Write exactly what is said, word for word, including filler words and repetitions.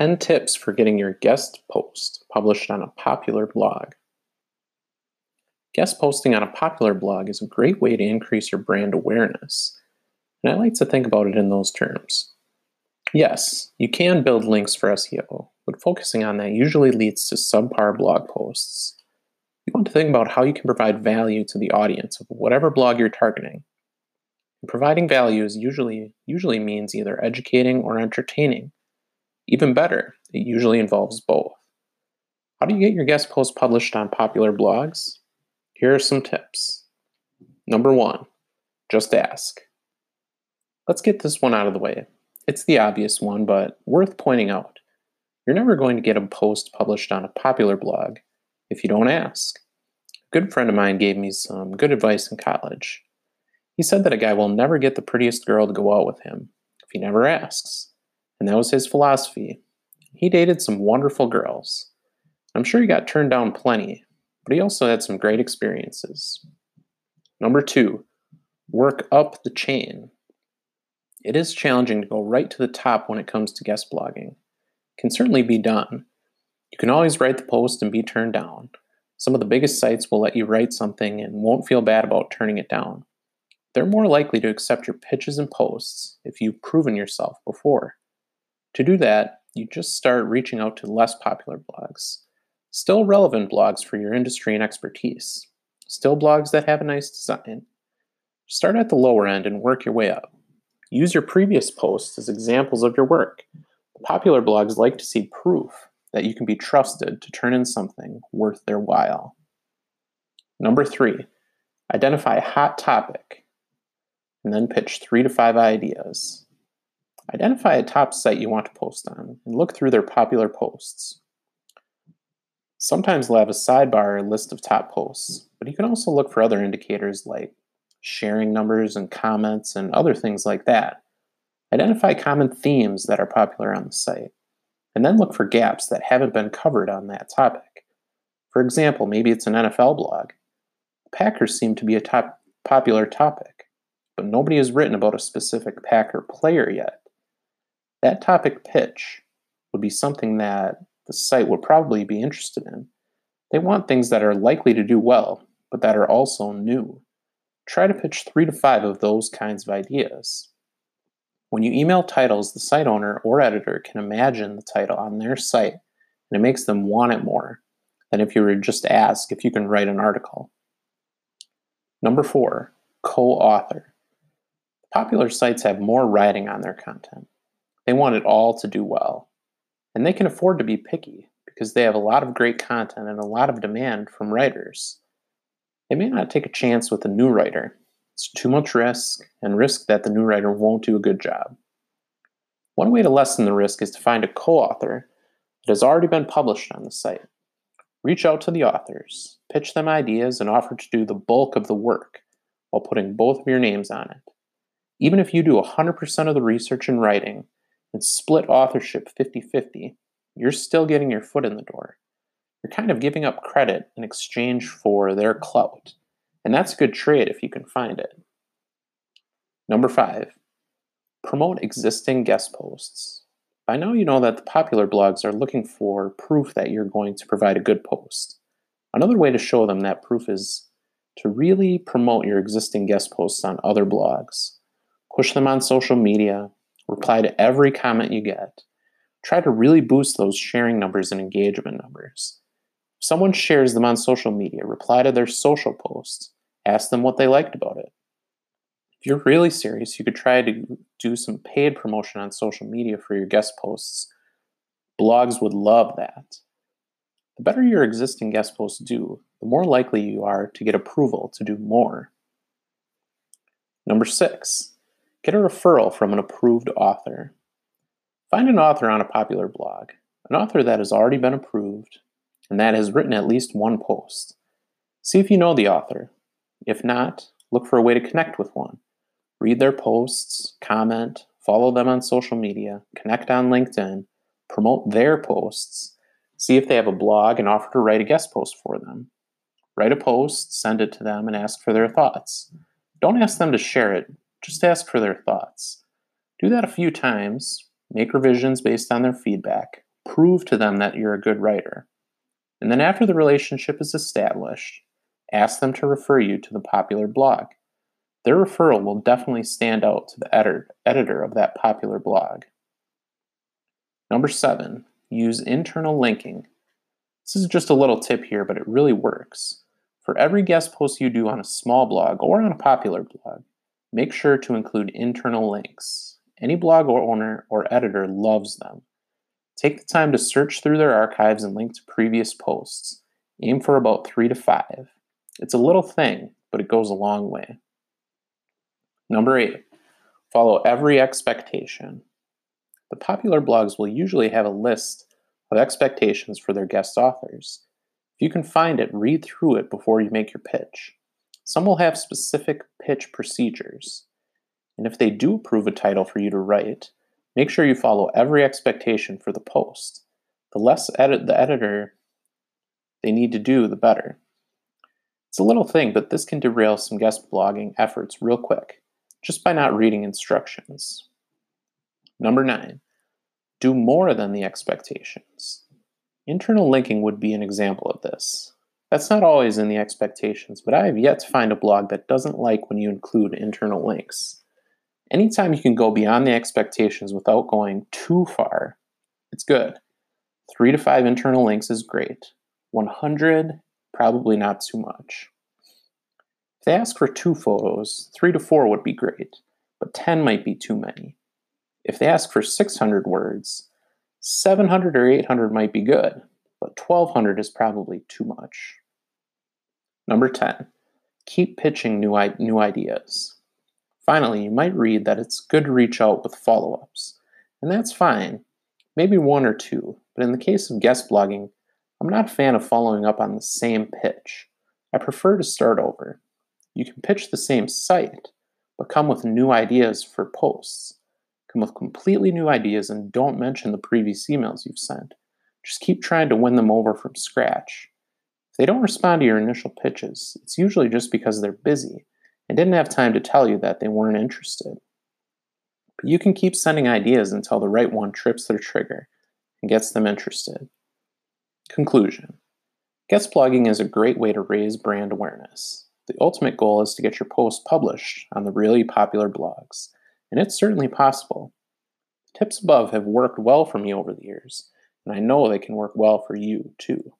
ten tips for getting your guest post published on a popular blog. Guest posting on a popular blog is a great way to increase your brand awareness, and I like to think about it in those terms. Yes, you can build links for S E O, but focusing on that usually leads to subpar blog posts. You want to think about how you can provide value to the audience of whatever blog you're targeting. And providing value is usually, usually means either educating or entertaining. Even better, it usually involves both. How do you get your guest post published on popular blogs? Here are some tips. Number one, just ask. Let's get this one out of the way. It's the obvious one, but worth pointing out. You're never going to get a post published on a popular blog if you don't ask. A good friend of mine gave me some good advice in college. He said that a guy will never get the prettiest girl to go out with him if he never asks. And that was his philosophy. He dated some wonderful girls. I'm sure he got turned down plenty, but he also had some great experiences. Number two, work up the chain. It is challenging to go right to the top when it comes to guest blogging. It can certainly be done. You can always write the post and be turned down. Some of the biggest sites will let you write something and won't feel bad about turning it down. They're more likely to accept your pitches and posts if you've proven yourself before. To do that, you just start reaching out to less popular blogs. Still relevant blogs for your industry and expertise. Still blogs that have a nice design. Start at the lower end and work your way up. Use your previous posts as examples of your work. Popular blogs like to see proof that you can be trusted to turn in something worth their while. Number three, identify a hot topic and then pitch three to five ideas. Identify a top site you want to post on and look through their popular posts. Sometimes they'll have a sidebar or list of top posts, but you can also look for other indicators like sharing numbers and comments and other things like that. Identify common themes that are popular on the site, and then look for gaps that haven't been covered on that topic. For example, maybe it's an N F L blog. Packers seem to be a top popular topic, but nobody has written about a specific Packer player yet. That topic pitch would be something that the site would probably be interested in. They want things that are likely to do well, but that are also new. Try to pitch three to five of those kinds of ideas. When you email titles, the site owner or editor can imagine the title on their site, and it makes them want it more than if you were just to ask if you can write an article. Number four, co-author. Popular sites have more writing on their content. They want it all to do well. And they can afford to be picky because they have a lot of great content and a lot of demand from writers. They may not take a chance with a new writer. It's too much risk and risk that the new writer won't do a good job. One way to lessen the risk is to find a co-author that has already been published on the site. Reach out to the authors, pitch them ideas, and offer to do the bulk of the work while putting both of your names on it. Even if you do one hundred percent of the research and writing, and split authorship fifty fifty, you're still getting your foot in the door. You're kind of giving up credit in exchange for their clout, and that's a good trade if you can find it. Number five, promote existing guest posts. By now you know that the popular blogs are looking for proof that you're going to provide a good post. Another way to show them that proof is to really promote your existing guest posts on other blogs. Push them on social media, reply to every comment you get. Try to really boost those sharing numbers and engagement numbers. If someone shares them on social media, reply to their social posts. Ask them what they liked about it. If you're really serious, you could try to do some paid promotion on social media for your guest posts. Blogs would love that. The better your existing guest posts do, the more likely you are to get approval to do more. Number six. Get a referral from an approved author. Find an author on a popular blog, an author that has already been approved and that has written at least one post. See if you know the author. If not, look for a way to connect with one. Read their posts, comment, follow them on social media, connect on LinkedIn, promote their posts, see if they have a blog and offer to write a guest post for them. Write a post, send it to them, and ask for their thoughts. Don't ask them to share it. Just ask for their thoughts. Do that a few times, make revisions based on their feedback, prove to them that you're a good writer. And then after the relationship is established, ask them to refer you to the popular blog. Their referral will definitely stand out to the editor, editor of that popular blog. Number seven, use internal linking. This is just a little tip here, but it really works. For every guest post you do on a small blog or on a popular blog, make sure to include internal links. Any blog or owner or editor loves them. Take the time to search through their archives and link to previous posts. Aim for about three to five. It's a little thing, but it goes a long way. Number eight, follow every expectation. The popular blogs will usually have a list of expectations for their guest authors. If you can find it, read through it before you make your pitch. Some will have specific pitch procedures. And if they do approve a title for you to write, make sure you follow every expectation for the post. The less edit the editor they need to do, the better. It's a little thing, but this can derail some guest blogging efforts real quick, just by not reading instructions. Number nine, do more than the expectations. Internal linking would be an example of this. That's not always in the expectations, but I have yet to find a blog that doesn't like when you include internal links. Anytime you can go beyond the expectations without going too far, it's good. Three to five internal links is great. one hundred, probably not too much. If they ask for two photos, three to four would be great, but ten might be too many. If they ask for six hundred words, seven hundred or eight hundred might be good, but twelve hundred is probably too much. Number ten, keep pitching new, I- new ideas. Finally, you might read that it's good to reach out with follow-ups, and that's fine, maybe one or two, but in the case of guest blogging, I'm not a fan of following up on the same pitch. I prefer to start over. You can pitch the same site, but come with new ideas for posts. Come with completely new ideas and don't mention the previous emails you've sent. Just keep trying to win them over from scratch. If they don't respond to your initial pitches, it's usually just because they're busy and didn't have time to tell you that they weren't interested. But you can keep sending ideas until the right one trips their trigger and gets them interested. Conclusion. Guest blogging is a great way to raise brand awareness. The ultimate goal is to get your post published on the really popular blogs, and it's certainly possible. The tips above have worked well for me over the years, and I know they can work well for you too.